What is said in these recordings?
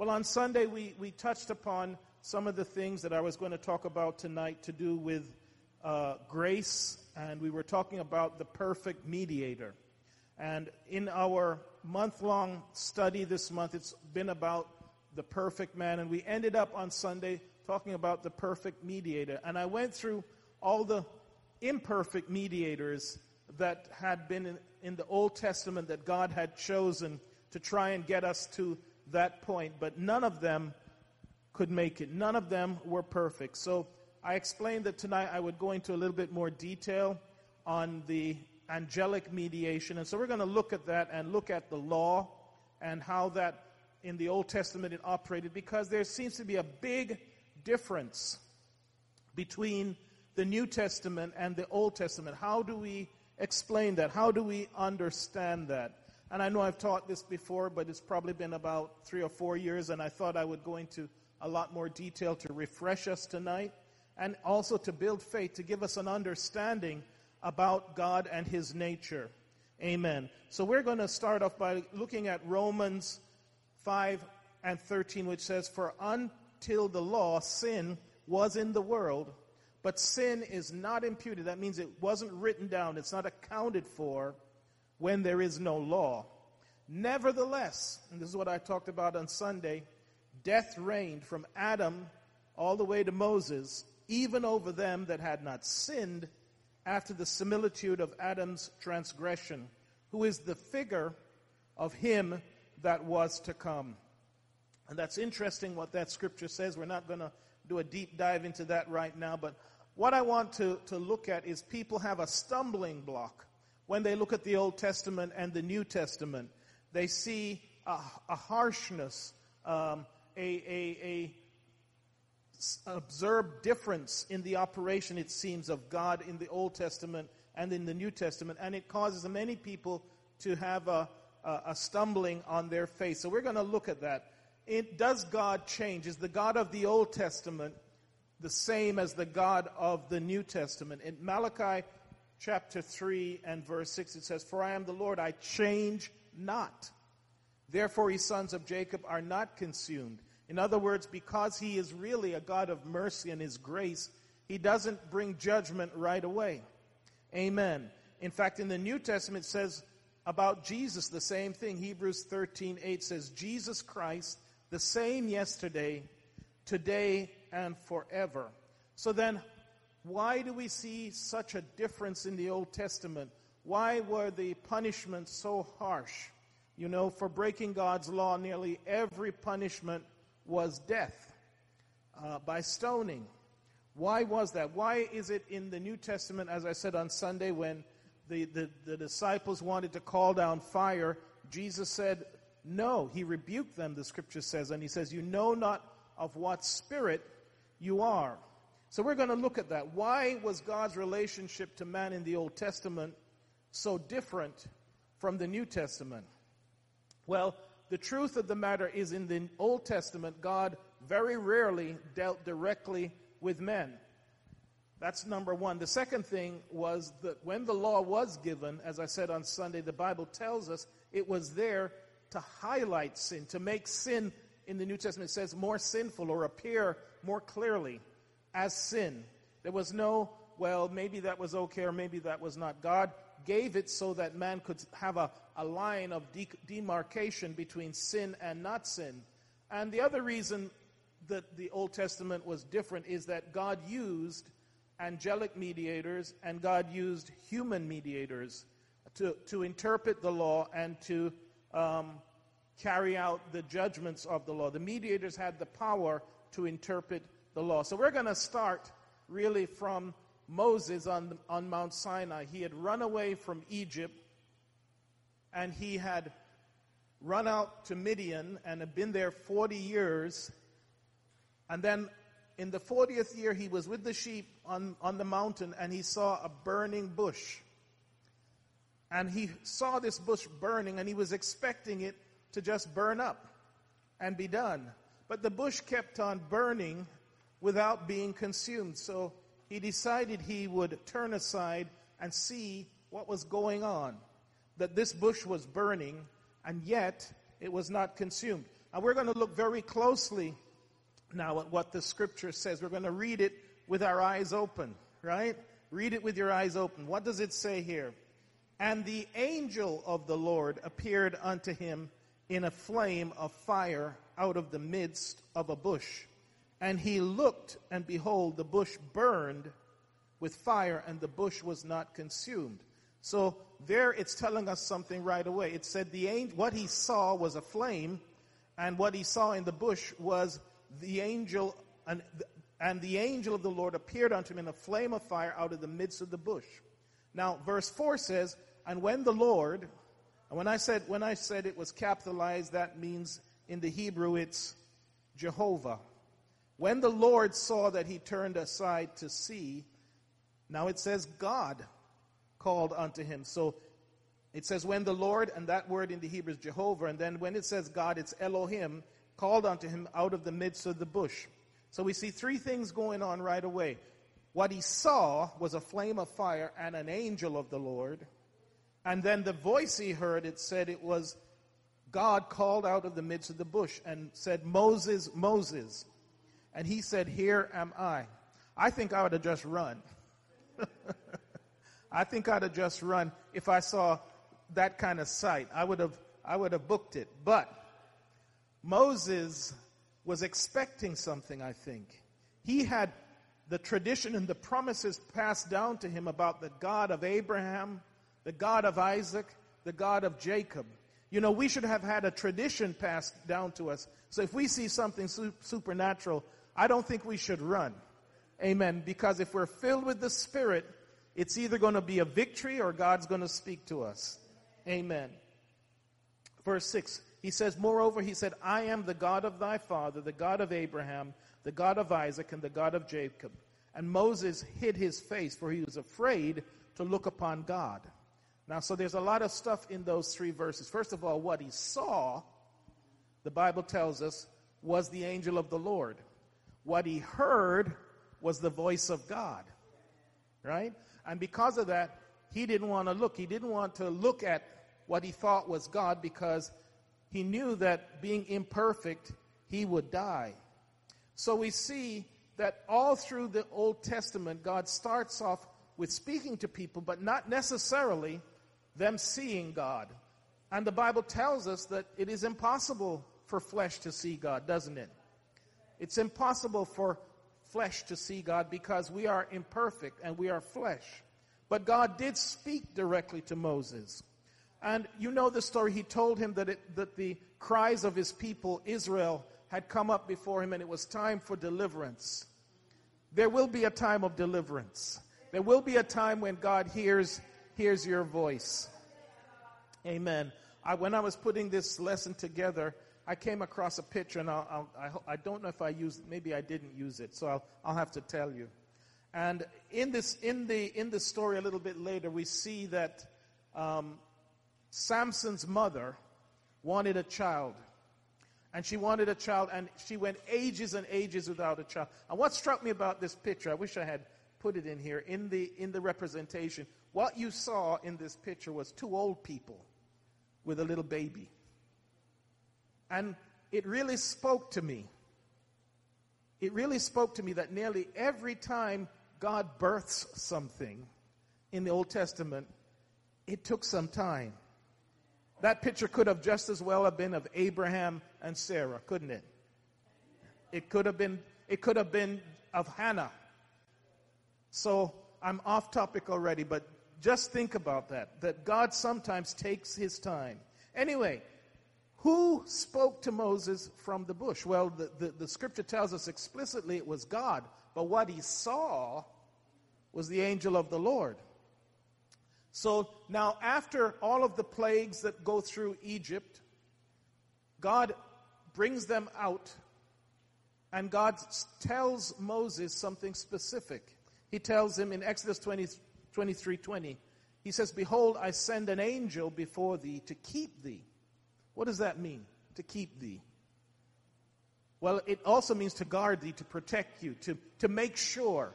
Well, on Sunday, we touched upon some of the things that I was going to talk about tonight to do with grace, and we were talking about the perfect mediator. And in our month-long study this month, it's been about the perfect man, and we ended up on Sunday talking about the perfect mediator. And I went through all the imperfect mediators that had been in the Old Testament that God had chosen to try and get us to that point, but none of them could make it. None of them were perfect. So I explained that tonight I would go into a little bit more detail on the angelic mediation. And so we're going to look at that and look at the law and how that in the Old Testament it operated, because there seems to be a big difference between the New Testament and the Old Testament. How do we explain that? How do we understand that? And I know I've taught this before, but it's probably been about 3 or 4 years, and I thought I would go into a lot more detail to refresh us tonight and also to build faith, to give us an understanding about God and his nature. Amen. So we're going to start off by looking at Romans 5 and 13, which says, "For until the law, sin was in the world, but sin is not imputed." That means it wasn't written down. It's not accounted for when there is no law. "Nevertheless," and this is what I talked about on Sunday, "death reigned from Adam all the way to Moses, even over them that had not sinned, after the similitude of Adam's transgression, who is the figure of him that was to come." And that's interesting what that scripture says. We're not going to do a deep dive into that right now, but what I want to look at is people have a stumbling block when they look at the Old Testament and the New Testament. They see a harshness, observed difference in the operation, it seems, of God in the Old Testament and in the New Testament, and it causes many people to have a stumbling on their face. So we're going to look at that. Does God change? Is the God of the Old Testament the same as the God of the New Testament? In Malachi chapter 3 and verse 6, it says, "For I am the Lord, I change not. Therefore, ye sons of Jacob are not consumed." In other words, because he is really a God of mercy and his grace, he doesn't bring judgment right away. Amen. In fact, in the New Testament it says about Jesus the same thing. Hebrews 13:8 says, "Jesus Christ, the same yesterday, today, and forever." So then, why do we see such a difference in the Old Testament? Why were the punishments so harsh? You know, for breaking God's law, nearly every punishment was death by stoning. Why was that? Why is it in the New Testament, as I said on Sunday, when the disciples wanted to call down fire, Jesus said no. He rebuked them, the scripture says, and he says, "You know not of what spirit you are." So we're going to look at that. Why was God's relationship to man in the Old Testament so different from the New Testament? Well, the truth of the matter is, in the Old Testament, God very rarely dealt directly with men. That's number one. The second thing was that when the law was given, as I said on Sunday, the Bible tells us it was there to highlight sin, to make sin, in the New Testament it says, more sinful, or appear more clearly as sin. There was no, well, maybe that was okay or maybe that was not. God gave it so that man could have a line of demarcation between sin and not sin. And the other reason that the Old Testament was different is that God used angelic mediators and God used human mediators to interpret the law and to carry out the judgments of the law. The mediators had the power to interpret the law. So we're going to start really from Moses on Mount Sinai. He had run away from Egypt, and he had run out to Midian and had been there 40 years. And then in the 40th year, he was with the sheep on the mountain, and he saw a burning bush. And he saw this bush burning, and he was expecting it to just burn up and be done. But the bush kept on burning without being consumed. So he decided he would turn aside and see what was going on, that this bush was burning, and yet it was not consumed. And we're going to look very closely now at what the scripture says. We're going to read it with our eyes open, right? Read it with your eyes open. What does it say here? And the angel of the Lord appeared unto him in a flame of fire out of the midst of a bush. And he looked, and behold, the bush burned with fire, and the bush was not consumed. So there it's telling us something right away. It said the angel, what he saw was a flame, and what he saw in the bush was the angel, and the angel of the Lord appeared unto him in a flame of fire out of the midst of the bush. Now, verse 4 says, and when the Lord, and when I said it was capitalized, that means in the Hebrew it's Jehovah. When the Lord saw that he turned aside to see, now it says God called unto him. So it says when the Lord, and that word in the Hebrew is Jehovah, and then when it says God, it's Elohim, called unto him out of the midst of the bush. So we see three things going on right away. What he saw was a flame of fire and an angel of the Lord. And then the voice he heard, it said it was God called out of the midst of the bush and said, Moses, Moses. And he said, here am I. I think I would have just run. I think I'd have just run if I saw that kind of sight. I would have booked it. But Moses was expecting something, I think. He had the tradition and the promises passed down to him about the God of Abraham, the God of Isaac, the God of Jacob. You know, we should have had a tradition passed down to us. So if we see something supernatural, I don't think we should run. Amen. Because if we're filled with the Spirit, it's either going to be a victory or God's going to speak to us. Amen. Verse 6, he says, moreover, he said, I am the God of thy father, the God of Abraham, the God of Isaac, and the God of Jacob. And Moses hid his face, for he was afraid to look upon God. Now, so there's a lot of stuff in those three verses. First of all, what he saw, the Bible tells us, was the angel of the Lord. What he heard was the voice of God, right? And because of that, he didn't want to look. He didn't want to look at what he thought was God because he knew that being imperfect, he would die. So we see that all through the Old Testament, God starts off with speaking to people, but not necessarily them seeing God. And the Bible tells us that it is impossible for flesh to see God, doesn't it? It's impossible for flesh to see God because we are imperfect and we are flesh. But God did speak directly to Moses. And you know the story. He told him that the cries of his people, Israel, had come up before him and it was time for deliverance. There will be a time of deliverance. There will be a time when God hears your voice. Amen. When I was putting this lesson together, I came across a picture, and I don't know if I used it. Maybe I didn't use it, so I'll have to tell you. And in the story a little bit later, we see that Samson's mother wanted a child, and she wanted a child, and she went ages and ages without a child. And what struck me about this picture, I wish I had put it in here in the representation. What you saw in this picture was two old people with a little baby. And it really spoke to me. It really spoke to me that nearly every time God births something in the Old Testament, it took some time. That picture could have just as well have been of Abraham and Sarah, couldn't it? It could have been of Hannah. So I'm off topic already, but just think about that God sometimes takes his time. Anyway, who spoke to Moses from the bush? Well, the scripture tells us explicitly it was God, but what he saw was the angel of the Lord. So now after all of the plagues that go through Egypt, God brings them out, and God tells Moses something specific. He tells him in Exodus 23:20, he says, behold, I send an angel before thee to keep thee. What does that mean, to keep thee? Well, it also means to guard thee, to protect you, to make sure,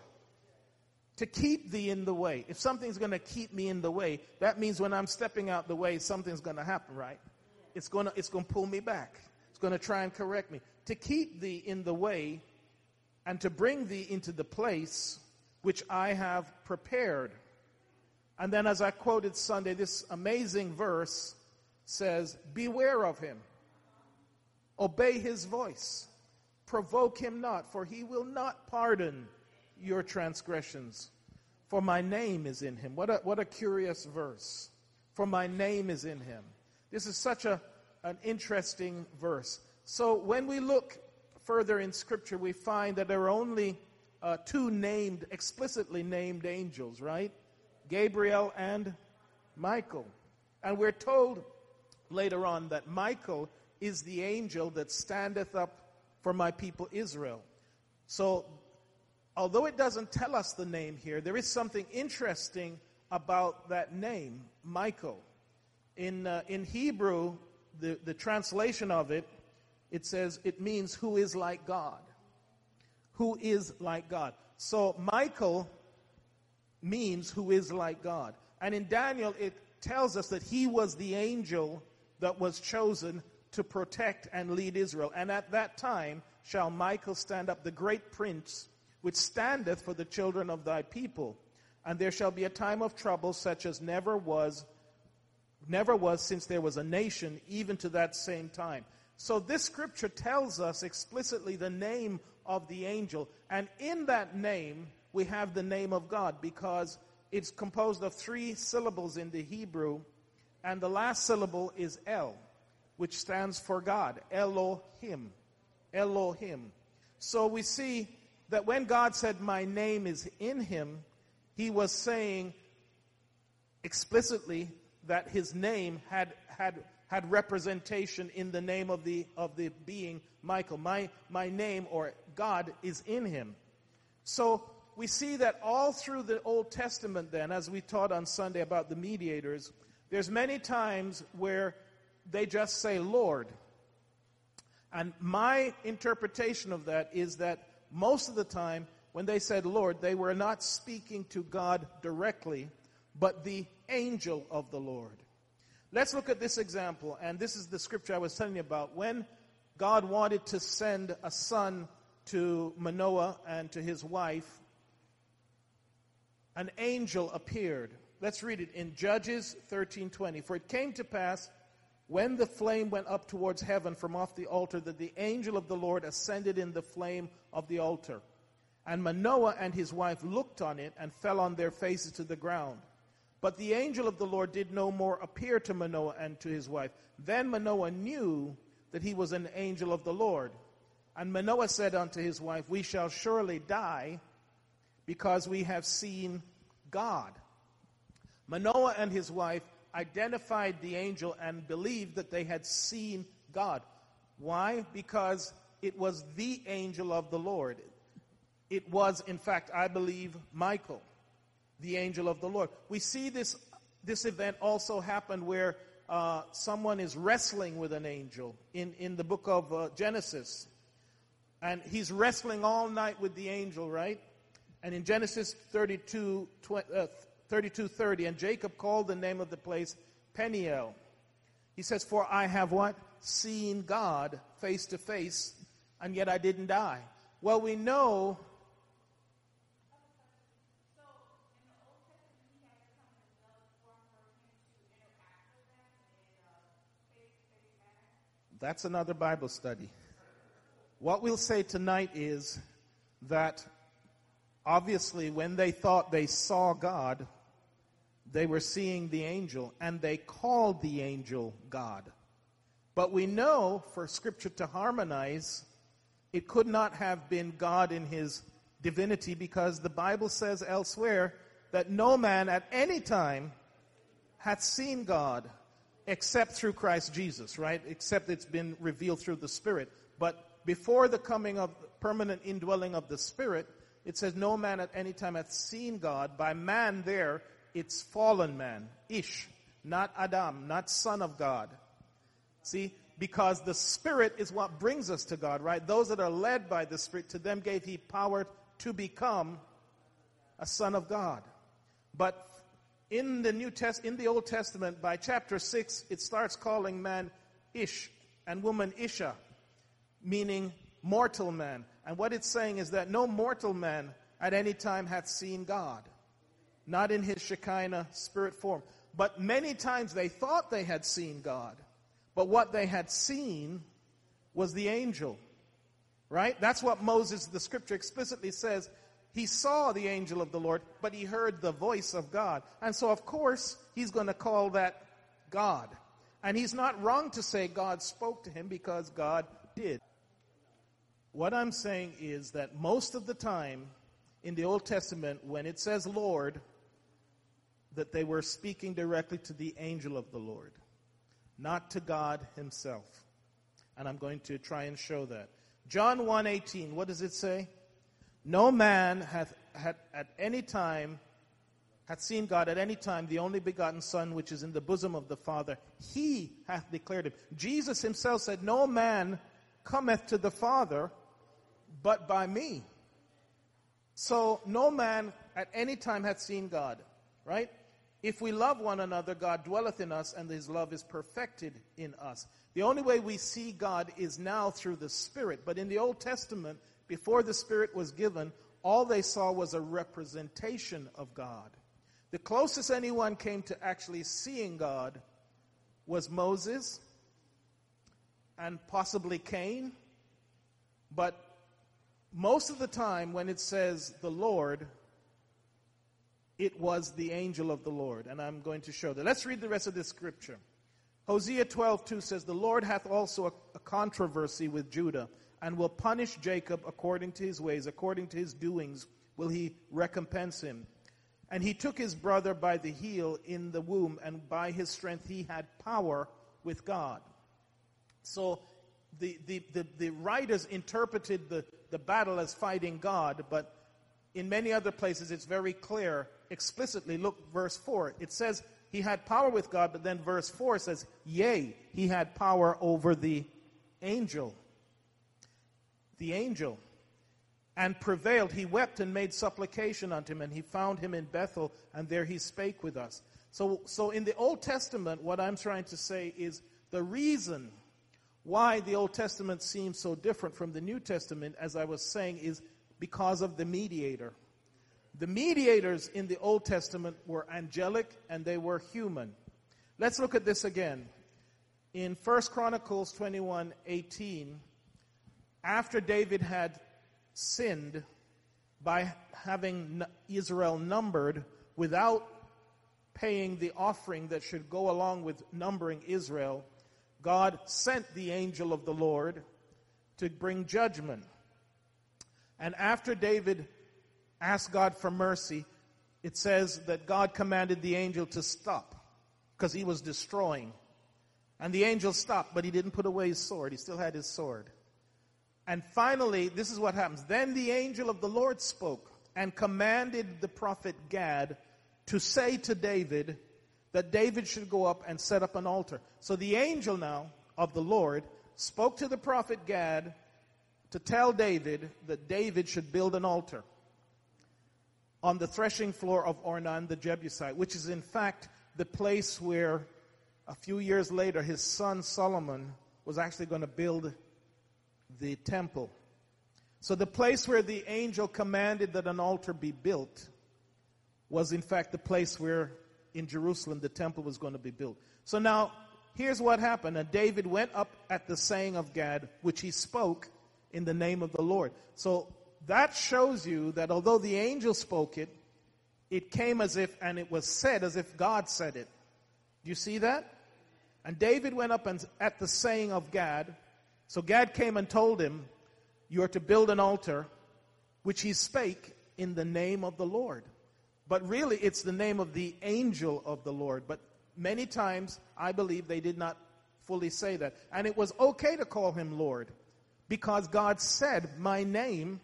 to keep thee in the way. If something's going to keep me in the way, that means when I'm stepping out the way, something's going to happen, right? It's going to pull me back. It's going to try and correct me, to keep thee in the way and to bring thee into the place which I have prepared. And then, as I quoted Sunday, this amazing verse says, beware of him, obey his voice, provoke him not, for he will not pardon your transgressions, for my name is in him. What a curious verse. For my name is in him. This is such an interesting verse. So when we look further in Scripture, we find that there are only two explicitly named angels, right? Gabriel and Michael. And we're told later on that Michael is the angel that standeth up for my people Israel. So although it doesn't tell us the name here, there is something interesting about that name, Michael. In Hebrew, the translation of it, it says it means who is like God. Who is like God. So Michael means who is like God. And in Daniel, it tells us that he was the angel that was chosen to protect and lead Israel. And at that time shall Michael stand up, the great prince, which standeth for the children of thy people. And there shall be a time of trouble such as never was since there was a nation, even to that same time. So this scripture tells us explicitly the name of the angel. And in that name, we have the name of God, because it's composed of three syllables in the Hebrew. And the last syllable is El, which stands for God. Elohim. Elohim. So we see that when God said, my name is in him, he was saying explicitly that his name had representation in the name of the being Michael. My name, or God, is in him. So we see that all through the Old Testament then, as we taught on Sunday about the mediators, there's many times where they just say Lord. And my interpretation of that is that most of the time when they said Lord, they were not speaking to God directly, but the angel of the Lord. Let's look at this example, and this is the scripture I was telling you about. When God wanted to send a son to Manoah and to his wife, an angel appeared. Let's read it in Judges 13:20. For it came to pass, when the flame went up towards heaven from off the altar, that the angel of the Lord ascended in the flame of the altar. And Manoah and his wife looked on it and fell on their faces to the ground. But the angel of the Lord did no more appear to Manoah and to his wife. Then Manoah knew that he was an angel of the Lord. And Manoah said unto his wife, we shall surely die, because we have seen God. Manoah and his wife identified the angel and believed that they had seen God. Why? Because it was the angel of the Lord. It was, in fact, I believe, Michael, the angel of the Lord. We see this event also happen where someone is wrestling with an angel in the book of Genesis. And he's wrestling all night with the angel, right? And in Genesis 32:30, and Jacob called the name of the place Peniel. He says, for I have what? Seen God face to face, and yet I didn't die. Well, we know... That's another Bible study. What we'll say tonight is that obviously when they thought they saw God, they were seeing the angel, and they called the angel God. But we know, for Scripture to harmonize, it could not have been God in his divinity, because the Bible says elsewhere that no man at any time hath seen God, except through Christ Jesus, right? Except it's been revealed through the Spirit. But before the coming of permanent indwelling of the Spirit, it says no man at any time hath seen God. By man there, it's fallen man, Ish, not Adam, not son of God. See, because the Spirit is what brings us to God, right? Those that are led by the Spirit, to them gave he power to become a son of God. But in the Old Testament, by chapter 6, it starts calling man Ish and woman Isha, meaning mortal man. And what it's saying is that no mortal man at any time hath seen God, not in his Shekinah spirit form. But many times they thought they had seen God, but what they had seen was the angel, right? That's what Moses, the scripture explicitly says, he saw the angel of the Lord, but he heard the voice of God. And so, of course, he's going to call that God. And he's not wrong to say God spoke to him because God did. What I'm saying is that most of the time in the Old Testament, when it says Lord, that they were speaking directly to the angel of the Lord, not to God himself. And I'm going to try and show that. John 1:18, what does it say? No man hath seen God at any time, the only begotten Son, which is in the bosom of the Father. He hath declared him. Jesus himself said, no man cometh to the Father but by me. So no man at any time hath seen God, right? If we love one another, God dwelleth in us, and his love is perfected in us. The only way we see God is now through the Spirit. But in the Old Testament, before the Spirit was given, all they saw was a representation of God. The closest anyone came to actually seeing God was Moses and possibly Cain. But most of the time when it says the Lord, it was the angel of the Lord, and I'm going to show that. Let's read the rest of this scripture. Hosea 12:2 says, the Lord hath also a controversy with Judah, and will punish Jacob according to his ways, according to his doings will he recompense him. And he took his brother by the heel in the womb, and by his strength he had power with God. So the writers interpreted the battle as fighting God, but in many other places, it's very clear, explicitly, look, verse 4. It says he had power with God, but then verse 4 says, yea, he had power over the angel. The angel. And prevailed. He wept and made supplication unto him, and he found him in Bethel, and there he spake with us. So in the Old Testament, what I'm trying to say is the reason why the Old Testament seems so different from the New Testament, as I was saying, is because of the mediator. The mediators in the Old Testament were angelic and they were human. Let's look at this again. In 1 Chronicles 21:18, after David had sinned by having Israel numbered without paying the offering that should go along with numbering Israel, God sent the angel of the Lord to bring judgment. And after David asked God for mercy, it says that God commanded the angel to stop because he was destroying. And the angel stopped, but he didn't put away his sword. He still had his sword. And finally, this is what happens. Then the angel of the Lord spoke and commanded the prophet Gad to say to David that David should go up and set up an altar. So the angel now of the Lord spoke to the prophet Gad to tell David that David should build an altar on the threshing floor of Ornan the Jebusite, which is in fact the place where a few years later his son Solomon was actually going to build the temple. So the place where the angel commanded that an altar be built was in fact the place where in Jerusalem the temple was going to be built. So now here's what happened. And David went up at the saying of Gad, which he spoke in the name of the Lord. So that shows you that although the angel spoke it, it came as if, and it was said as if God said it. Do you see that? And David went up and at the saying of Gad. So Gad came and told him, you are to build an altar, which he spake in the name of the Lord. But really it's the name of the angel of the Lord. But many times I believe they did not fully say that. And it was okay to call him Lord, because God said, my name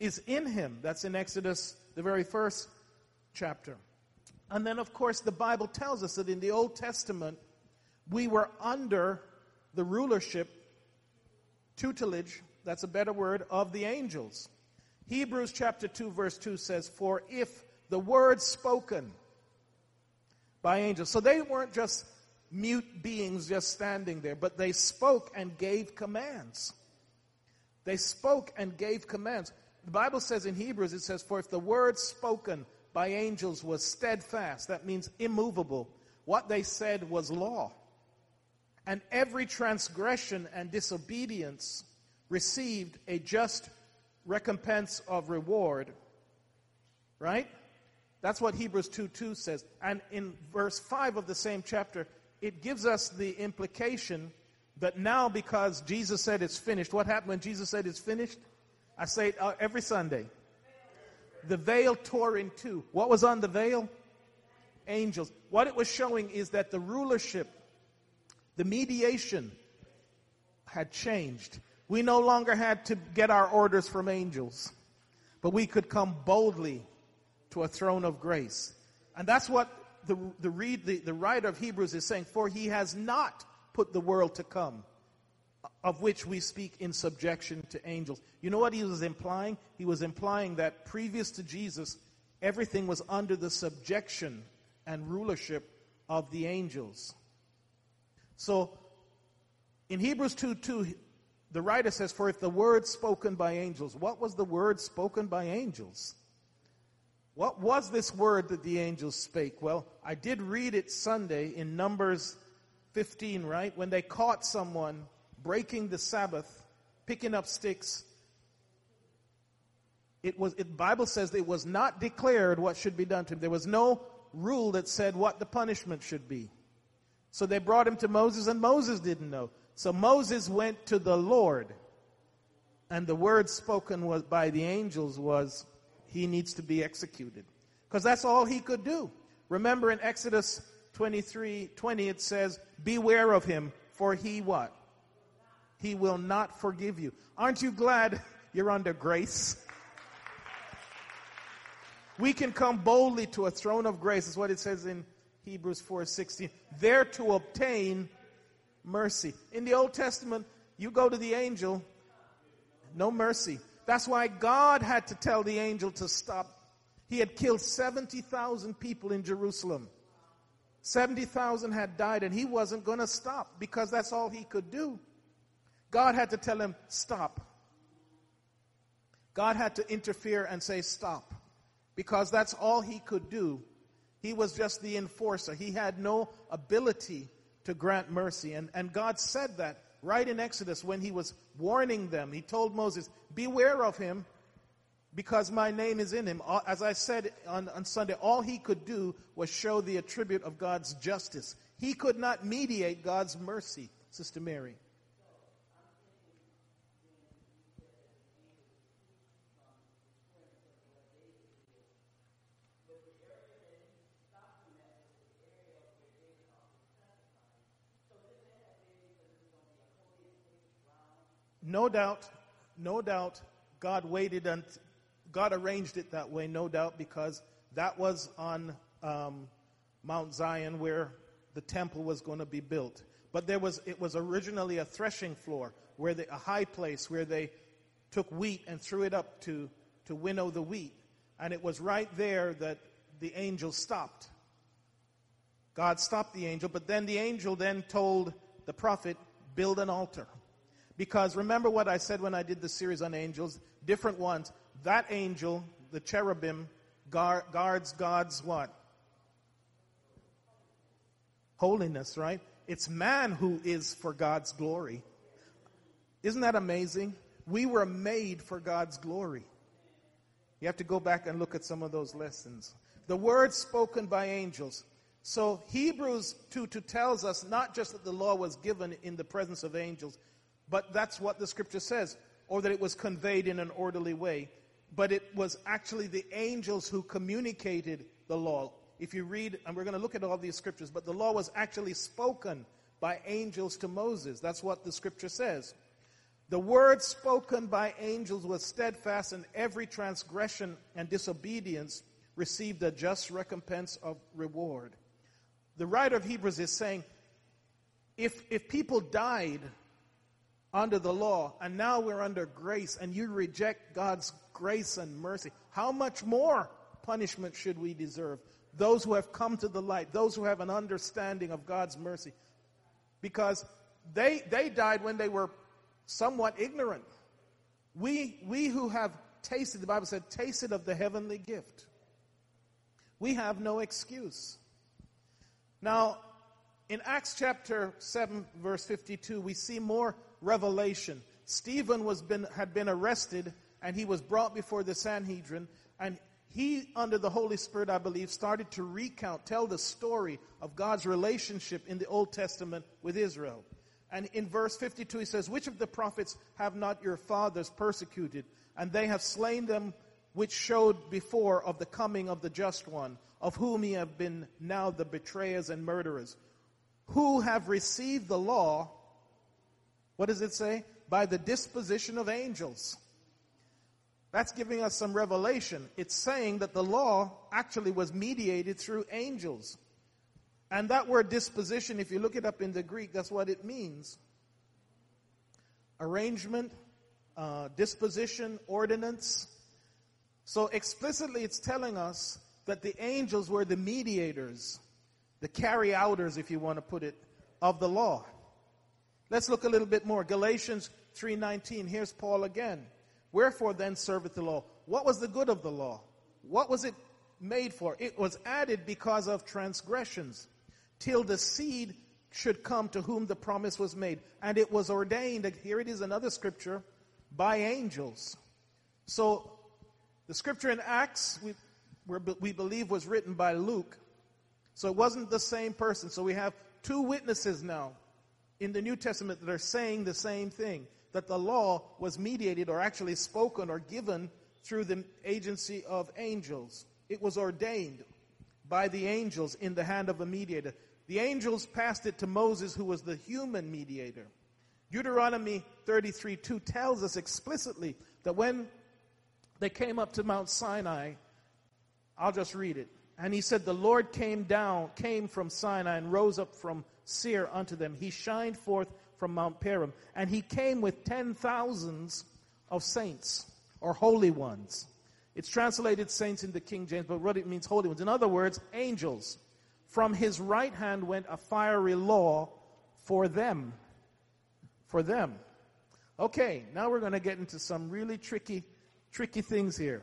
is in him. That's in Exodus, the very first chapter. And then, of course, the Bible tells us that in the Old Testament, we were under the rulership, tutelage, that's a better word, of the angels. Hebrews chapter 2, verse 2 says, for if the word spoken by angels. So they weren't just mute beings just standing there, but they spoke and gave commands. They spoke and gave commands. The Bible says in Hebrews, it says, for if the word spoken by angels was steadfast, that means immovable, what they said was law. And every transgression and disobedience received a just recompense of reward. Right? That's what Hebrews 2:2 says. And in verse 5 of the same chapter, it gives us the implication that now because Jesus said it's finished, what happened when Jesus said it's finished? I say it every Sunday. The veil tore in two. What was on the veil? Angels. What it was showing is that the rulership, the mediation had changed. We no longer had to get our orders from angels, but we could come boldly to a throne of grace. And that's what the writer of Hebrews is saying, for he has not put the world to come, of which we speak, in subjection to angels. You know what he was implying? He was implying that previous to Jesus, everything was under the subjection and rulership of the angels. So, in Hebrews 2:2, the writer says, for if the word spoken by angels, what was the word spoken by angels? What was this word that the angels spake? Well, I did read it Sunday in Numbers 15, right? When they caught someone breaking the Sabbath, picking up sticks. The Bible says it was not declared what should be done to him. There was no rule that said what the punishment should be. So they brought him to Moses, and Moses didn't know. So Moses went to the Lord, and the word spoken was by the angels was, he needs to be executed. Because that's all he could do. Remember in Exodus 23:20 it says, beware of him, for he what? He will not forgive you. Aren't you glad you're under grace? We can come boldly to a throne of grace. That's what it says in Hebrews 4:16. There to obtain mercy. In the Old Testament, you go to the angel, no mercy. That's why God had to tell the angel to stop. He had killed 70,000 people in Jerusalem. 70,000 had died, and he wasn't going to stop because that's all he could do. God had to tell him, stop. God had to interfere and say, stop. Because that's all he could do. He was just the enforcer. He had no ability to grant mercy. And God said that right in Exodus when he was warning them. He told Moses, beware of him because my name is in him. As I said on Sunday, all he could do was show the attribute of God's justice. He could not mediate God's mercy, Sister Mary. No doubt, God waited and God arranged it that way, no doubt, because that was on Mount Zion where the temple was going to be built. But it was originally a threshing floor, a high place where they took wheat and threw it up to winnow the wheat. And it was right there that the angel stopped. God stopped the angel, but then the angel then told the prophet, build an altar. Because remember what I said when I did the series on angels, different ones. That angel, the cherubim, guards God's what? Holiness, right? It's man who is for God's glory. Isn't that amazing? We were made for God's glory. You have to go back and look at some of those lessons. The words spoken by angels. So Hebrews 2:2 tells us not just that the law was given in the presence of angels, but that's what the scripture says, or that it was conveyed in an orderly way. But it was actually the angels who communicated the law. If you read, and we're going to look at all these scriptures, but the law was actually spoken by angels to Moses. That's what the scripture says. The word spoken by angels was steadfast, and every transgression and disobedience received a just recompense of reward. The writer of Hebrews is saying, if people died under the law, and now we're under grace, and you reject God's grace and mercy, how much more punishment should we deserve? Those who have come to the light, those who have an understanding of God's mercy. Because they died when they were somewhat ignorant. We who have tasted, the Bible said, tasted of the heavenly gift. We have no excuse. Now, in Acts chapter 7, verse 52, we see more revelation. Stephen had been arrested, and he was brought before the Sanhedrin, and he, under the Holy Spirit, I believe, started to tell the story of God's relationship in the Old Testament with Israel. And in verse 52, he says, "Which of the prophets have not your fathers persecuted? And they have slain them which showed before of the coming of the Just One, of whom ye have been now the betrayers and murderers, who have received the law," what does it say? "By the disposition of angels." That's giving us some revelation. It's saying that the law actually was mediated through angels. And that word disposition, if you look it up in the Greek, that's what it means. Arrangement, disposition, ordinance. So explicitly it's telling us that the angels were the mediators, the carry-outers, if you want to put it, of the law. Let's look a little bit more. Galatians 3:19, here's Paul again. "Wherefore then serveth the law?" What was the good of the law? What was it made for? It was added because of transgressions, till the seed should come to whom the promise was made. And it was ordained, here it is another scripture, by angels. So the scripture in Acts, we believe, was written by Luke. So it wasn't the same person. So we have two witnesses now in the New Testament that are saying the same thing, that the law was mediated or actually spoken or given through the agency of angels. It was ordained by the angels in the hand of a mediator. The angels passed it to Moses, who was the human mediator. Deuteronomy 33:2 tells us explicitly that when they came up to Mount Sinai, I'll just read it. "And he said, the Lord came from Sinai and rose up from Seir unto them. He shined forth from Mount Perim, and he came with 10,000s of saints," or holy ones. It's translated saints in the King James, but what it means, holy ones. In other words, angels. "From his right hand went a fiery law for them." For them. Okay, now we're going to get into some really tricky things here.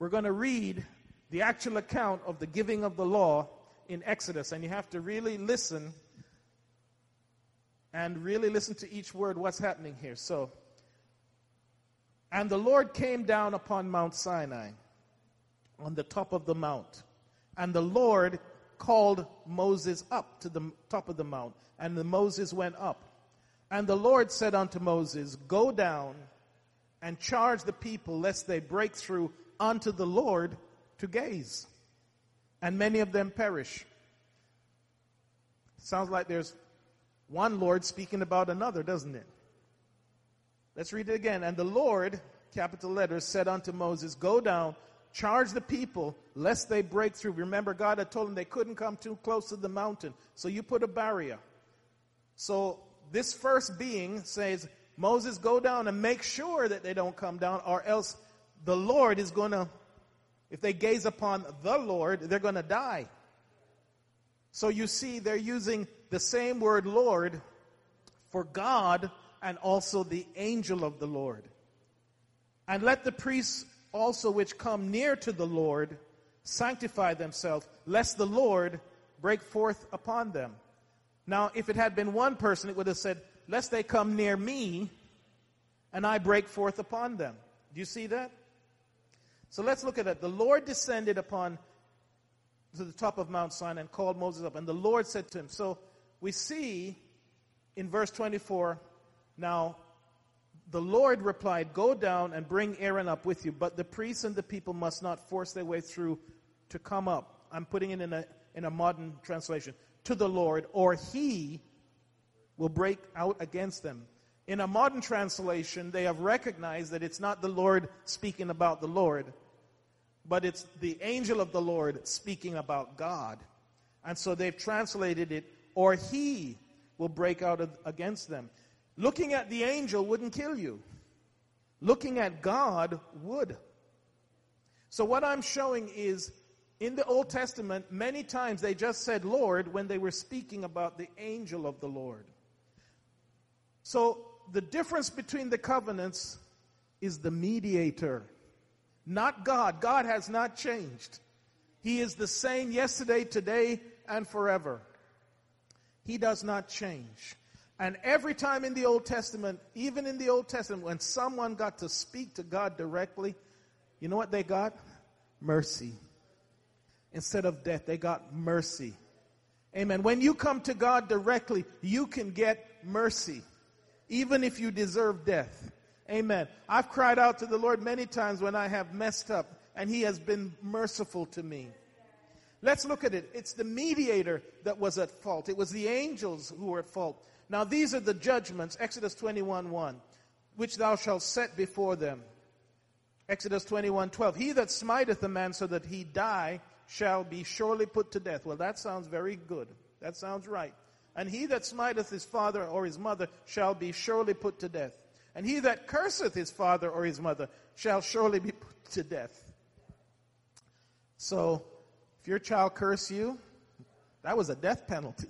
We're going to read the actual account of the giving of the law in Exodus, and you have to really listen, and really listen to each word, what's happening here. So, "And the Lord came down upon Mount Sinai, on the top of the mount. And the Lord called Moses up to the top of the mount, and Moses went up. And the Lord said unto Moses, Go down and charge the people, lest they break through unto the Lord to gaze, and many of them perish." Sounds like there's one Lord speaking about another, doesn't it? Let's read it again. "And the Lord," capital letters, "said unto Moses, Go down, charge the people, lest they break through." Remember, God had told them they couldn't come too close to the mountain. So you put a barrier. So this first being says, Moses, go down and make sure that they don't come down, or else the Lord is going to, if they gaze upon the Lord, they're going to die. So you see, they're using the same word Lord for God and also the angel of the Lord. "And let the priests also which come near to the Lord sanctify themselves, lest the Lord break forth upon them." Now, if it had been one person, it would have said, "Lest they come near me and I break forth upon them." Do you see that? So let's look at that. "The Lord descended upon to the top of Mount Sinai and called Moses up. And the Lord said to him." So we see in verse 24, "Now the Lord replied, Go down and bring Aaron up with you, but the priests and the people must not force their way through to come up." I'm putting it in a modern translation. "To the Lord, or he will break out against them." In a modern translation, they have recognized that it's not the Lord speaking about the Lord, but it's the angel of the Lord speaking about God. And so they've translated it, "or he will break out against them." Looking at the angel wouldn't kill you. Looking at God would. So what I'm showing is, in the Old Testament, many times they just said Lord when they were speaking about the angel of the Lord. So the difference between the covenants is the mediator, not God. God has not changed. He is the same yesterday, today, and forever. He does not change. And every time in the Old Testament, even in the Old Testament, when someone got to speak to God directly, you know what they got? Mercy. Instead of death, they got mercy. Amen. When you come to God directly, you can get mercy, even if you deserve death. Amen. I've cried out to the Lord many times when I have messed up, and He has been merciful to me. Let's look at it. It's the mediator that was at fault. It was the angels who were at fault. Now these are the judgments, Exodus 21:1, which thou shalt set before them. Exodus 21:12, he that smiteth a man so that he die shall be surely put to death. Well, that sounds very good. That sounds right. And he that smiteth his father or his mother shall be surely put to death. And he that curseth his father or his mother shall surely be put to death. So, if your child curse you, that was a death penalty.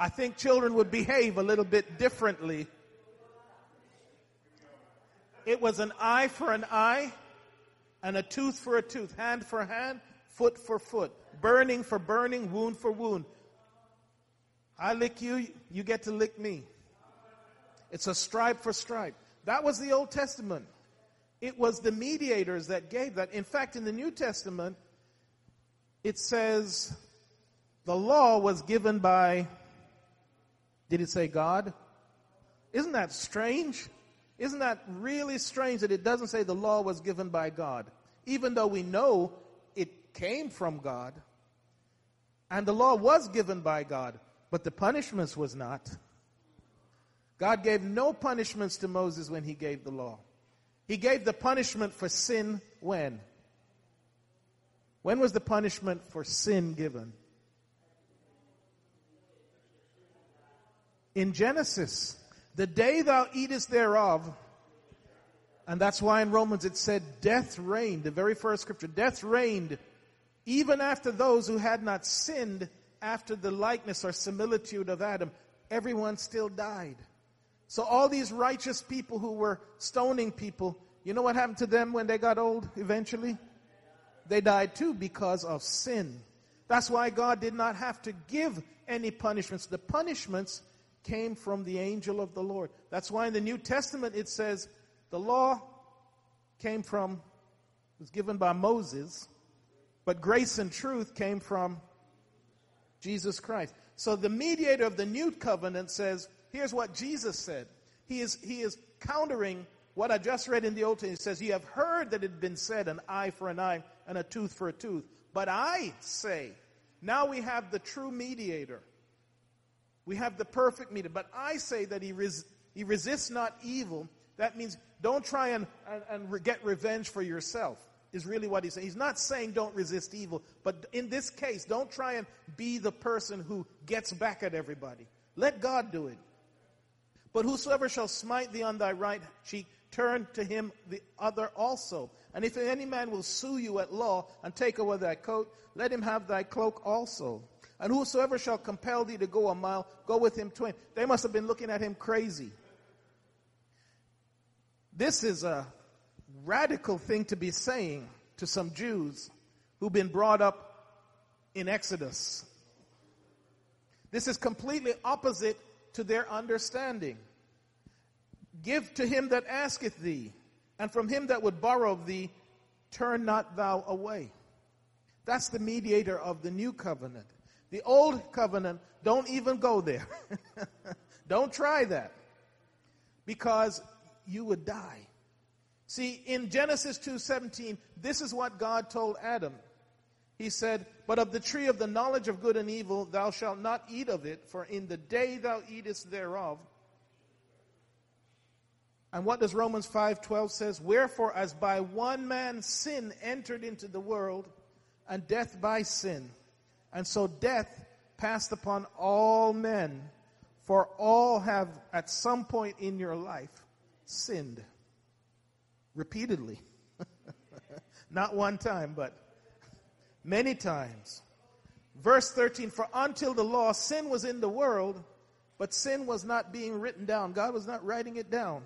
I think children would behave a little bit differently. It was an eye for an eye and a tooth for a tooth, hand for hand, foot for foot, burning for burning, wound for wound. I lick you, you get to lick me. It's a stripe for stripe. That was the Old Testament. It was the mediators that gave that. In fact, in the New Testament, it says the law was given by, did it say God? Isn't that strange? Isn't that really strange that it doesn't say the law was given by God, even though we know it came from God, and the law was given by God, but the punishments was not. God gave no punishments to Moses when He gave the law. He gave the punishment for sin when? When was the punishment for sin given? In Genesis. The day thou eatest thereof, and that's why in Romans it said death reigned, the very first scripture, death reigned even after those who had not sinned after the likeness or similitude of Adam. Everyone still died. So all these righteous people who were stoning people, you know what happened to them when they got old eventually? They died too because of sin. That's why God did not have to give any punishments. The punishments came from the angel of the Lord. That's why in the New Testament it says the law came from, was given by Moses, but grace and truth came from Jesus Christ. So the mediator of the new covenant says, here's what Jesus said. He is countering what I just read in the Old Testament. He says, you have heard that it had been said, an eye for an eye and a tooth for a tooth. But I say, now we have the true mediator. We have the perfect mediator. But I say that he resists not evil. That means don't try and get revenge for yourself is really what he's saying. He's not saying don't resist evil. But in this case, don't try and be the person who gets back at everybody. Let God do it. But whosoever shall smite thee on thy right cheek, turn to him the other also. And if any man will sue you at law and take away thy coat, let him have thy cloak also. And whosoever shall compel thee to go a mile, go with him twain. They must have been looking at him crazy. This is a radical thing to be saying to some Jews who've been brought up in Exodus. This is completely opposite to their understanding. Give to him that asketh thee, and from him that would borrow of thee, turn not thou away. That's the mediator of the new covenant. The old covenant, don't even go there. Don't try that. Because you would die. See, in Genesis 2:17, this is what God told Adam. He said, but of the tree of the knowledge of good and evil, thou shalt not eat of it, for in the day thou eatest thereof. And what does Romans 5:12 says? Wherefore, as by one man sin entered into the world, and death by sin. And so death passed upon all men, for all have at some point in your life sinned. Repeatedly. Not one time, but many times. Verse 13, for until the law sin was in the world, But sin was not being written down. God was not writing it down.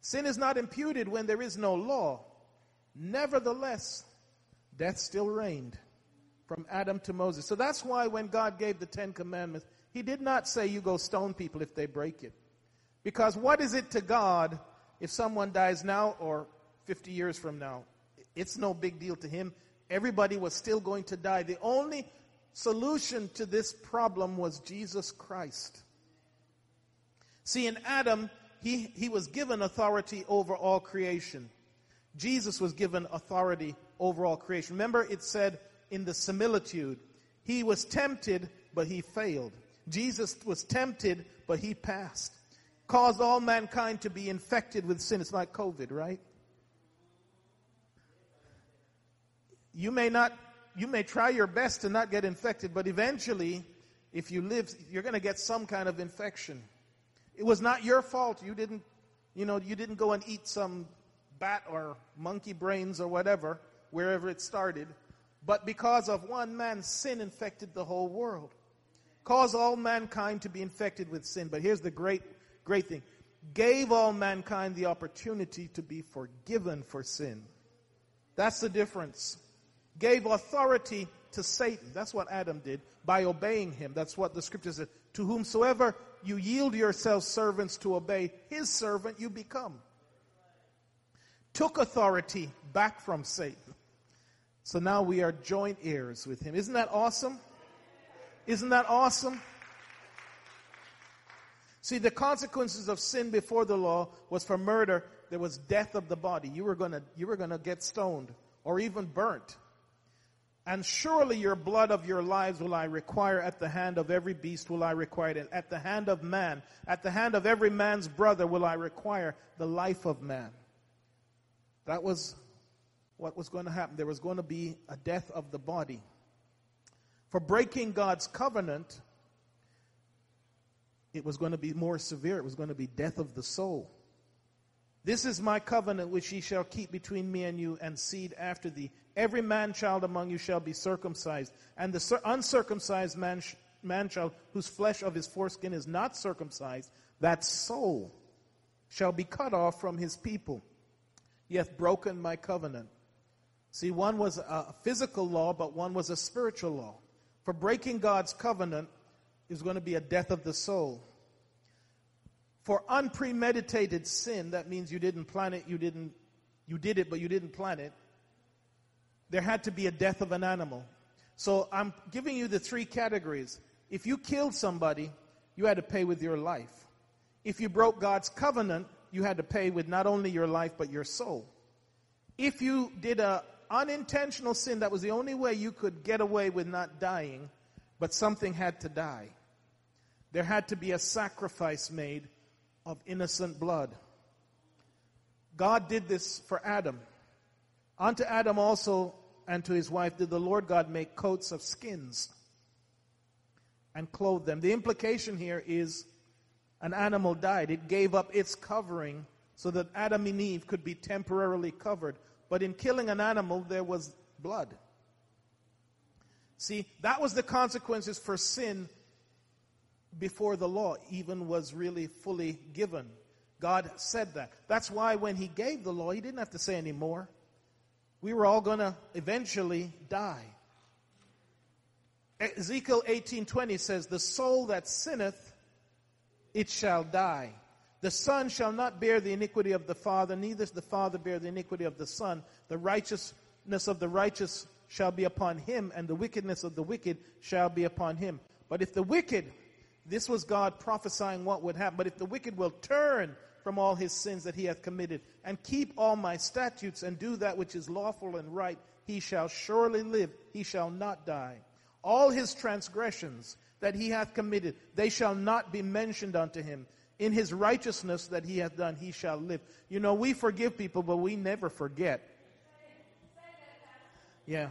Sin is not imputed when there is no law. Nevertheless, death still reigned from Adam to Moses. So that's why when God gave the Ten Commandments, he did not say you go stone people if they break it. Because what is it to God if someone dies now or 50 years from now? It's no big deal to him. Everybody was still going to die. The only solution to this problem was Jesus Christ. See, in Adam, he was given authority over all creation. Jesus was given authority over all creation. Remember, it said in the similitude, he was tempted, but he failed. Jesus was tempted, but he passed. Caused all mankind to be infected with sin. It's like COVID, right? You may try your best to not get infected, but eventually, if you live, you're going to get some kind of infection. It was not your fault. You didn't go and eat some bat or monkey brains or whatever, wherever it started. But because of one man, sin infected the whole world. Caused all mankind to be infected with sin. But here's the great thing. Gave all mankind the opportunity to be forgiven for sin. That's the difference. Gave authority to Satan. That's what Adam did by obeying him. That's what the scripture says. To whomsoever you yield yourselves servants to obey, his servant you become. Took authority back from Satan. So now we are joint heirs with him. Isn't that awesome? Isn't that awesome? See, the consequences of sin before the law was for murder. There was death of the body. You were gonna get stoned or even burnt. And surely your blood of your lives will I require, at the hand of every beast will I require it, and at the hand of man, at the hand of every man's brother will I require the life of man. That was what was going to happen. There was going to be a death of the body. For breaking God's covenant, it was going to be more severe. It was going to be death of the soul. This is my covenant which ye shall keep between me and you and seed after thee. Every man-child among you shall be circumcised, and the uncircumcised man-child, whose flesh of his foreskin is not circumcised, that soul shall be cut off from his people. He hath broken my covenant. See, one was a physical law, but one was a spiritual law. For breaking God's covenant, is going to be a death of the soul. For unpremeditated sin, that means you didn't plan it, you did it, but you didn't plan it. There had to be a death of an animal. So I'm giving you the three categories. If you killed somebody, you had to pay with your life. If you broke God's covenant, you had to pay with not only your life, but your soul. If you did an unintentional sin, that was the only way you could get away with not dying, but something had to die. There had to be a sacrifice made of innocent blood. God did this for Adam. Unto Adam also and to his wife did the Lord God make coats of skins and clothe them. The implication here is an animal died. It gave up its covering so that Adam and Eve could be temporarily covered. But in killing an animal, there was blood. See, that was the consequences for sin before the law even was really fully given. God said that. That's why when he gave the law, he didn't have to say any more. We were all going to eventually die. Ezekiel 18:20 says, the soul that sinneth, it shall die. The son shall not bear the iniquity of the father, neither the father bear the iniquity of the son. The righteousness of the righteous shall be upon him, and the wickedness of the wicked shall be upon him. But if the wicked, this was God prophesying what would happen, but if the wicked will turn from all his sins that he hath committed, and keep all my statutes, and do that which is lawful and right, he shall surely live, he shall not die. All his transgressions that he hath committed, they shall not be mentioned unto him. In his righteousness that he hath done, he shall live. You know, we forgive people, but we never forget. Yeah,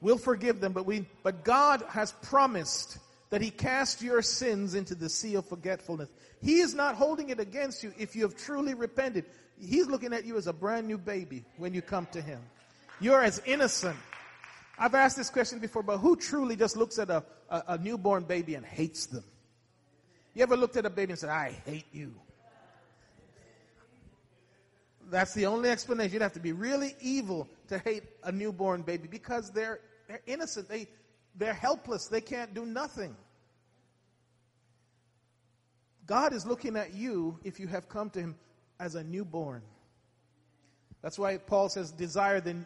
we'll forgive them, but God has promised that he cast your sins into the sea of forgetfulness. He is not holding it against you if you have truly repented. He's looking at you as a brand new baby when you come to him. You're as innocent. I've asked this question before, but who truly just looks at a newborn baby and hates them? You ever looked at a baby and said, I hate you? That's the only explanation. You'd have to be really evil to hate a newborn baby because they're innocent. They're helpless. They can't do nothing. God is looking at you if you have come to him as a newborn. That's why Paul says, desire the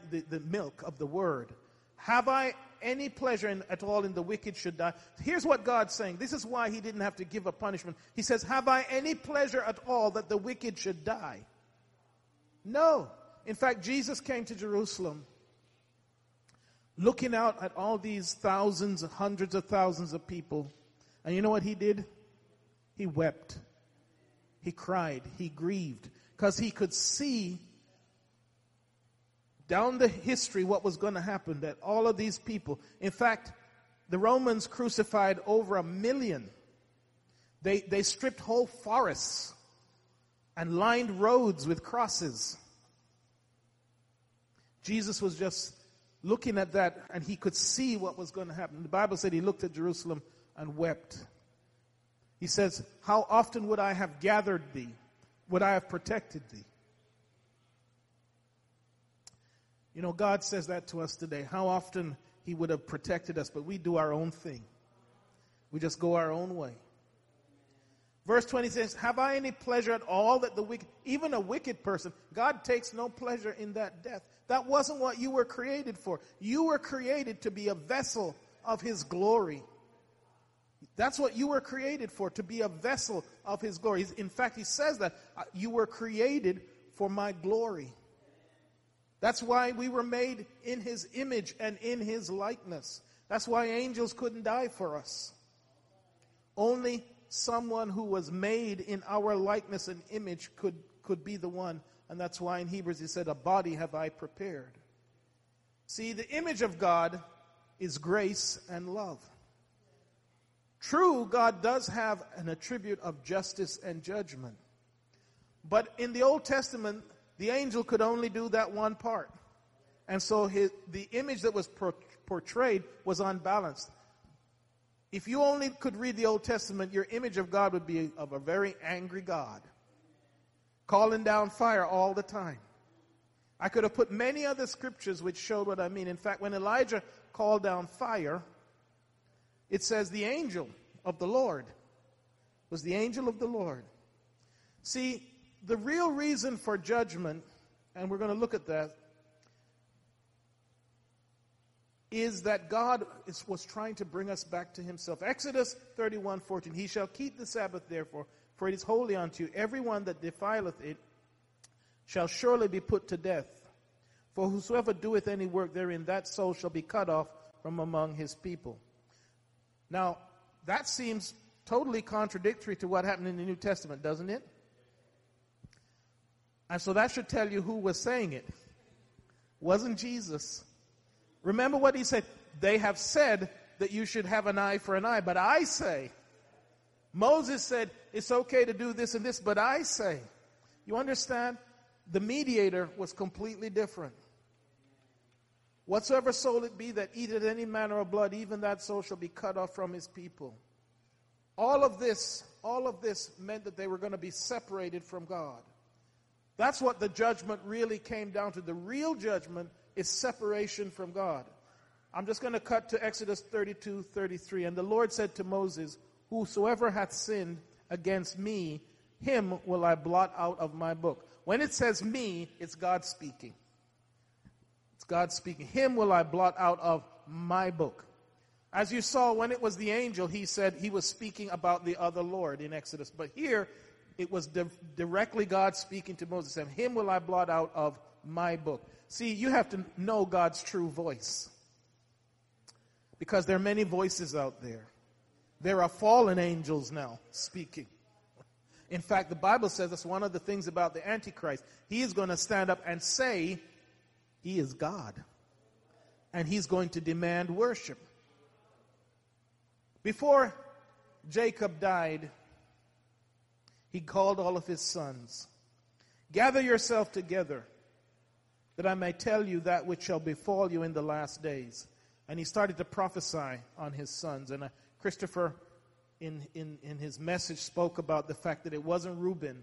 milk of the word. Have I any pleasure at all in the wicked should die? Here's what God's saying. This is why he didn't have to give a punishment. He says, have I any pleasure at all that the wicked should die? No. In fact, Jesus came to Jerusalem looking out at all these thousands, hundreds of thousands of people. And you know what he did? He wept. He cried. He grieved. Because he could see down the history what was going to happen, that all of these people, in fact, the Romans crucified over 1 million. They stripped whole forests and lined roads with crosses. Jesus was just looking at that, and he could see what was going to happen. The Bible said he looked at Jerusalem and wept. He says, how often would I have gathered thee? Would I have protected thee? You know, God says that to us today. How often he would have protected us, but we do our own thing. We just go our own way. Verse 20 says, have I any pleasure at all that the wicked, even a wicked person, God takes no pleasure in that death. That wasn't what you were created for. You were created to be a vessel of his glory. That's what you were created for, to be a vessel of his glory. In fact, he says that you were created for my glory. That's why we were made in his image and in his likeness. That's why angels couldn't die for us. Only someone who was made in our likeness and image could be the one. And that's why in Hebrews he said, a body have I prepared. See, the image of God is grace and love. True, God does have an attribute of justice and judgment. But in the Old Testament, the angel could only do that one part. And so the image that was portrayed was unbalanced. If you only could read the Old Testament, your image of God would be of a very angry God, calling down fire all the time. I could have put many other scriptures which showed what I mean. In fact, when Elijah called down fire, it says the angel of the Lord was the angel of the Lord. See, the real reason for judgment, and we're going to look at that, is that God was trying to bring us back to himself. Exodus 31:14, he shall keep the Sabbath therefore, for it is holy unto you. Everyone that defileth it shall surely be put to death. For whosoever doeth any work therein, that soul shall be cut off from among his people. Now, that seems totally contradictory to what happened in the New Testament, doesn't it? And so that should tell you who was saying it. Wasn't Jesus. Remember what he said. They have said that you should have an eye for an eye, but I say. Moses said it's okay to do this and this, but I say. You understand? The mediator was completely different. Whatsoever soul it be that eateth any manner of blood, even that soul shall be cut off from his people. All of this meant that they were going to be separated from God. That's what the judgment really came down to. The real judgment is separation from God. I'm just going to cut to Exodus 32:33. And the Lord said to Moses, whosoever hath sinned against me, him will I blot out of my book. When it says me, it's God speaking. It's God speaking. Him will I blot out of my book. As you saw, when it was the angel, he said he was speaking about the other Lord in Exodus. But here, it was directly God speaking to Moses, and him will I blot out of my book. See, you have to know God's true voice, because there are many voices out there. There are fallen angels now speaking. In fact, the Bible says that's one of the things about the Antichrist. He is going to stand up and say he is God, and he's going to demand worship. Before Jacob died, he called all of his sons. Gather yourself together, that I may tell you that which shall befall you in the last days. And he started to prophesy on his sons. And Christopher in his message spoke about the fact that it wasn't Reuben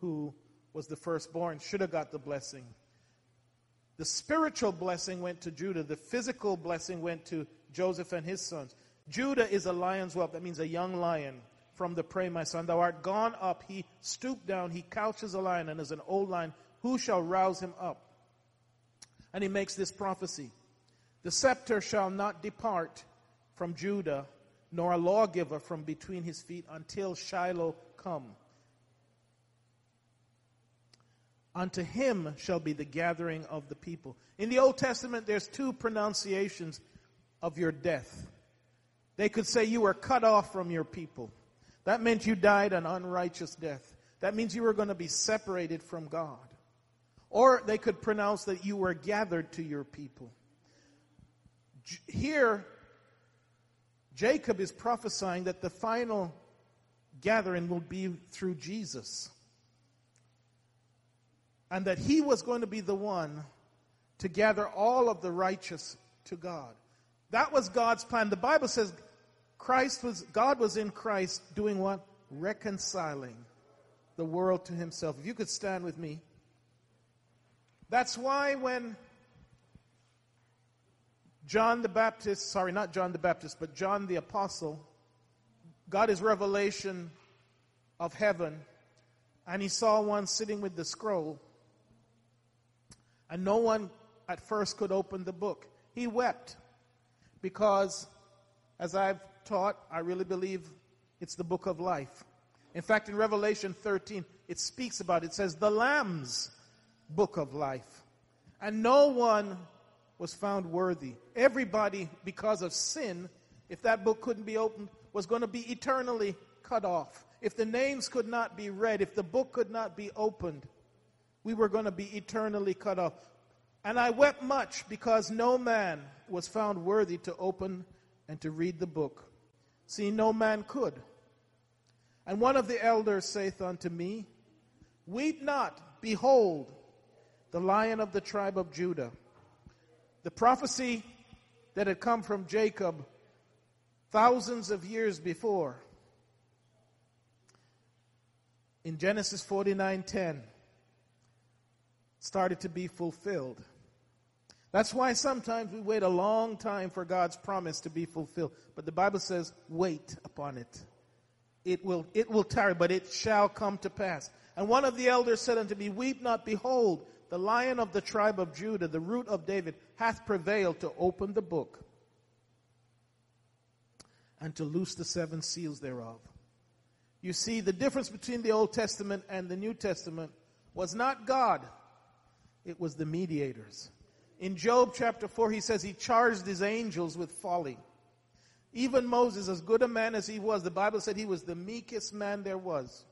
who was the firstborn, should have got the blessing. The spiritual blessing went to Judah. The physical blessing went to Joseph and his sons. Judah is a lion's whelp. That means a young lion from the prey, my son. Thou art gone up. He stooped down. He couches a lion, and as an old lion, who shall rouse him up? And he makes this prophecy. The scepter shall not depart from Judah, nor a lawgiver from between his feet until Shiloh come. Unto him shall be the gathering of the people. In the Old Testament, there's two pronunciations of your death. They could say you were cut off from your people. That meant you died an unrighteous death. That means you were going to be separated from God. Or they could pronounce that you were gathered to your people. Here, Jacob is prophesying that the final gathering will be through Jesus. And that he was going to be the one to gather all of the righteous to God. That was God's plan. The Bible says God was in Christ doing what? Reconciling the world to himself. If you could stand with me. That's why when John the Apostle got his revelation of heaven, and he saw one sitting with the scroll, and no one at first could open the book. He wept because, as I've taught, I really believe it's the book of life. In fact, in Revelation 13, it speaks about it. It says, the Lamb's book of life. And no one was found worthy. Everybody, because of sin, if that book couldn't be opened, was going to be eternally cut off. If the names could not be read, if the book could not be opened, we were going to be eternally cut off. And I wept much because no man was found worthy to open and to read the book. See, no man could. And one of the elders saith unto me, weep not, behold, the Lion of the tribe of Judah. The prophecy that had come from Jacob thousands of years before. In Genesis 49:10, started to be fulfilled. That's why sometimes we wait a long time for God's promise to be fulfilled. But the Bible says, wait upon it. It will tarry, but it shall come to pass. And one of the elders said unto me, weep not, behold, the Lion of the tribe of Judah, the Root of David, hath prevailed to open the book and to loose the seven seals thereof. You see, the difference between the Old Testament and the New Testament was not God. It was the mediators. In Job chapter 4, he says he charged his angels with folly. Even Moses, as good a man as he was, the Bible said he was the meekest man there was.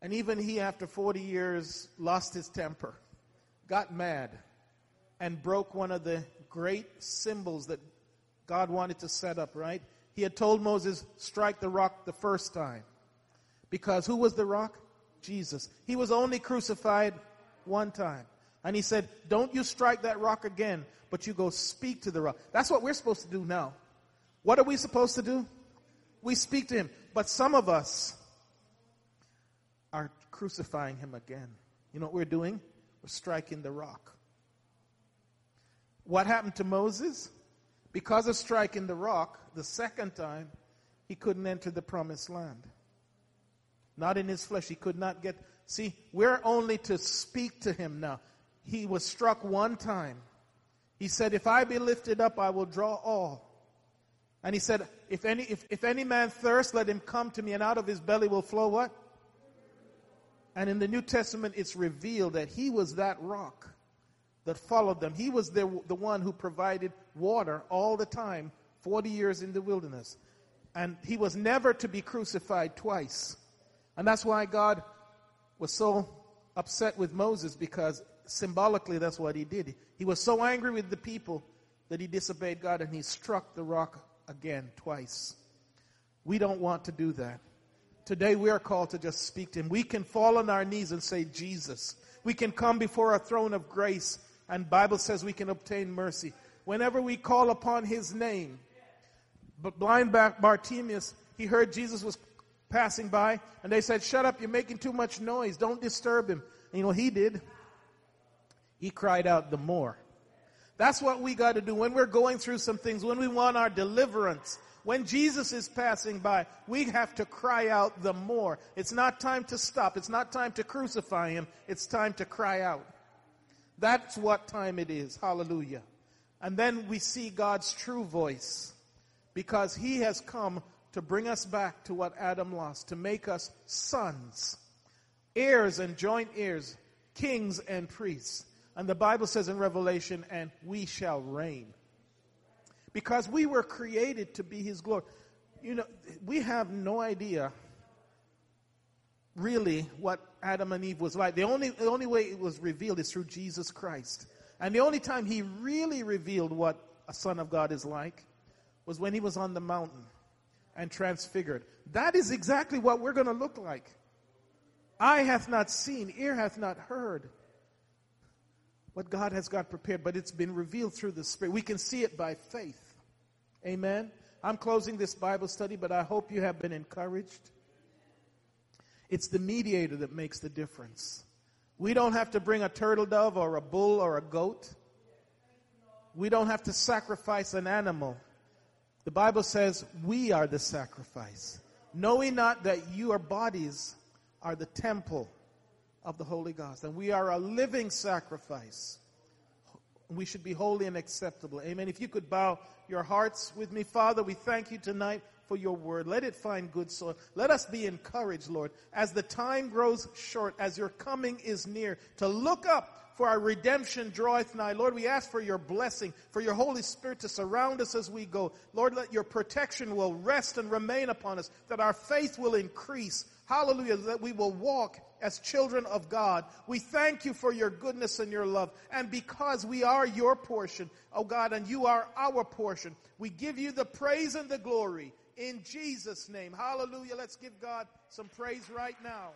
And even he, after 40 years, lost his temper, got mad, and broke one of the great symbols that God wanted to set up, right? He had told Moses, strike the rock the first time. Because who was the rock? Jesus. He was only crucified one time. And he said, don't you strike that rock again, but you go speak to the rock. That's what we're supposed to do now. What are we supposed to do? We speak to him. But some of us are crucifying him again. You know what we're doing? We're striking the rock. What happened to Moses? Because of striking the rock, the second time, he couldn't enter the promised land. Not in his flesh. He could not get. See, we're only to speak to him now. He was struck one time. He said, if I be lifted up, I will draw all. And he said, if any man thirst, let him come to me, and out of his belly will flow what? And in the New Testament, it's revealed that he was that rock that followed them. He was the one who provided water all the time, 40 years in the wilderness. And he was never to be crucified twice. And that's why God was so upset with Moses, because symbolically that's what he did. He was so angry with the people that he disobeyed God, and he struck the rock again twice. We don't want to do that. Today we are called to just speak to him. We can fall on our knees and say, Jesus. We can come before a throne of grace, and Bible says we can obtain mercy. Whenever we call upon his name, but blind Bartimaeus he heard Jesus was passing by, and they said, "Shut up, you're making too much noise. Don't disturb him." And you know what he did? He cried out the more. That's what we got to do when we're going through some things, when we want our deliverance. When Jesus is passing by, we have to cry out the more. It's not time to stop. It's not time to crucify him. It's time to cry out. That's what time it is. Hallelujah. And then we see God's true voice, because he has come to bring us back to what Adam lost, to make us sons, heirs and joint heirs, kings and priests. And the Bible says in Revelation, and we shall reign. Because we were created to be his glory. You know, we have no idea really what Adam and Eve was like. The only way it was revealed is through Jesus Christ. And the only time he really revealed what a son of God is like was when he was on the mountain and transfigured. That is exactly what we're going to look like. Eye hath not seen, ear hath not heard what God has got prepared, but it's been revealed through the Spirit. We can see it by faith. Amen. I'm closing this Bible study, but I hope you have been encouraged. It's the mediator that makes the difference. We don't have to bring a turtle dove or a bull or a goat. We don't have to sacrifice an animal. The Bible says we are the sacrifice. Know ye not that your bodies are the temple of the Holy Ghost, and we are a living sacrifice. We should be holy and acceptable. Amen. If you could bow your hearts with me. Father, we thank you tonight for your word. Let it find good soil. Let us be encouraged, Lord, as the time grows short, as your coming is near, to look up, for our redemption draweth nigh. Lord, we ask for your blessing, for your Holy Spirit to surround us as we go. Lord, let your protection will rest and remain upon us, that our faith will increase. Hallelujah, that we will walk as children of God. We thank you for your goodness and your love. And because we are your portion, oh God, and you are our portion, we give you the praise and the glory in Jesus' name. Hallelujah. Let's give God some praise right now.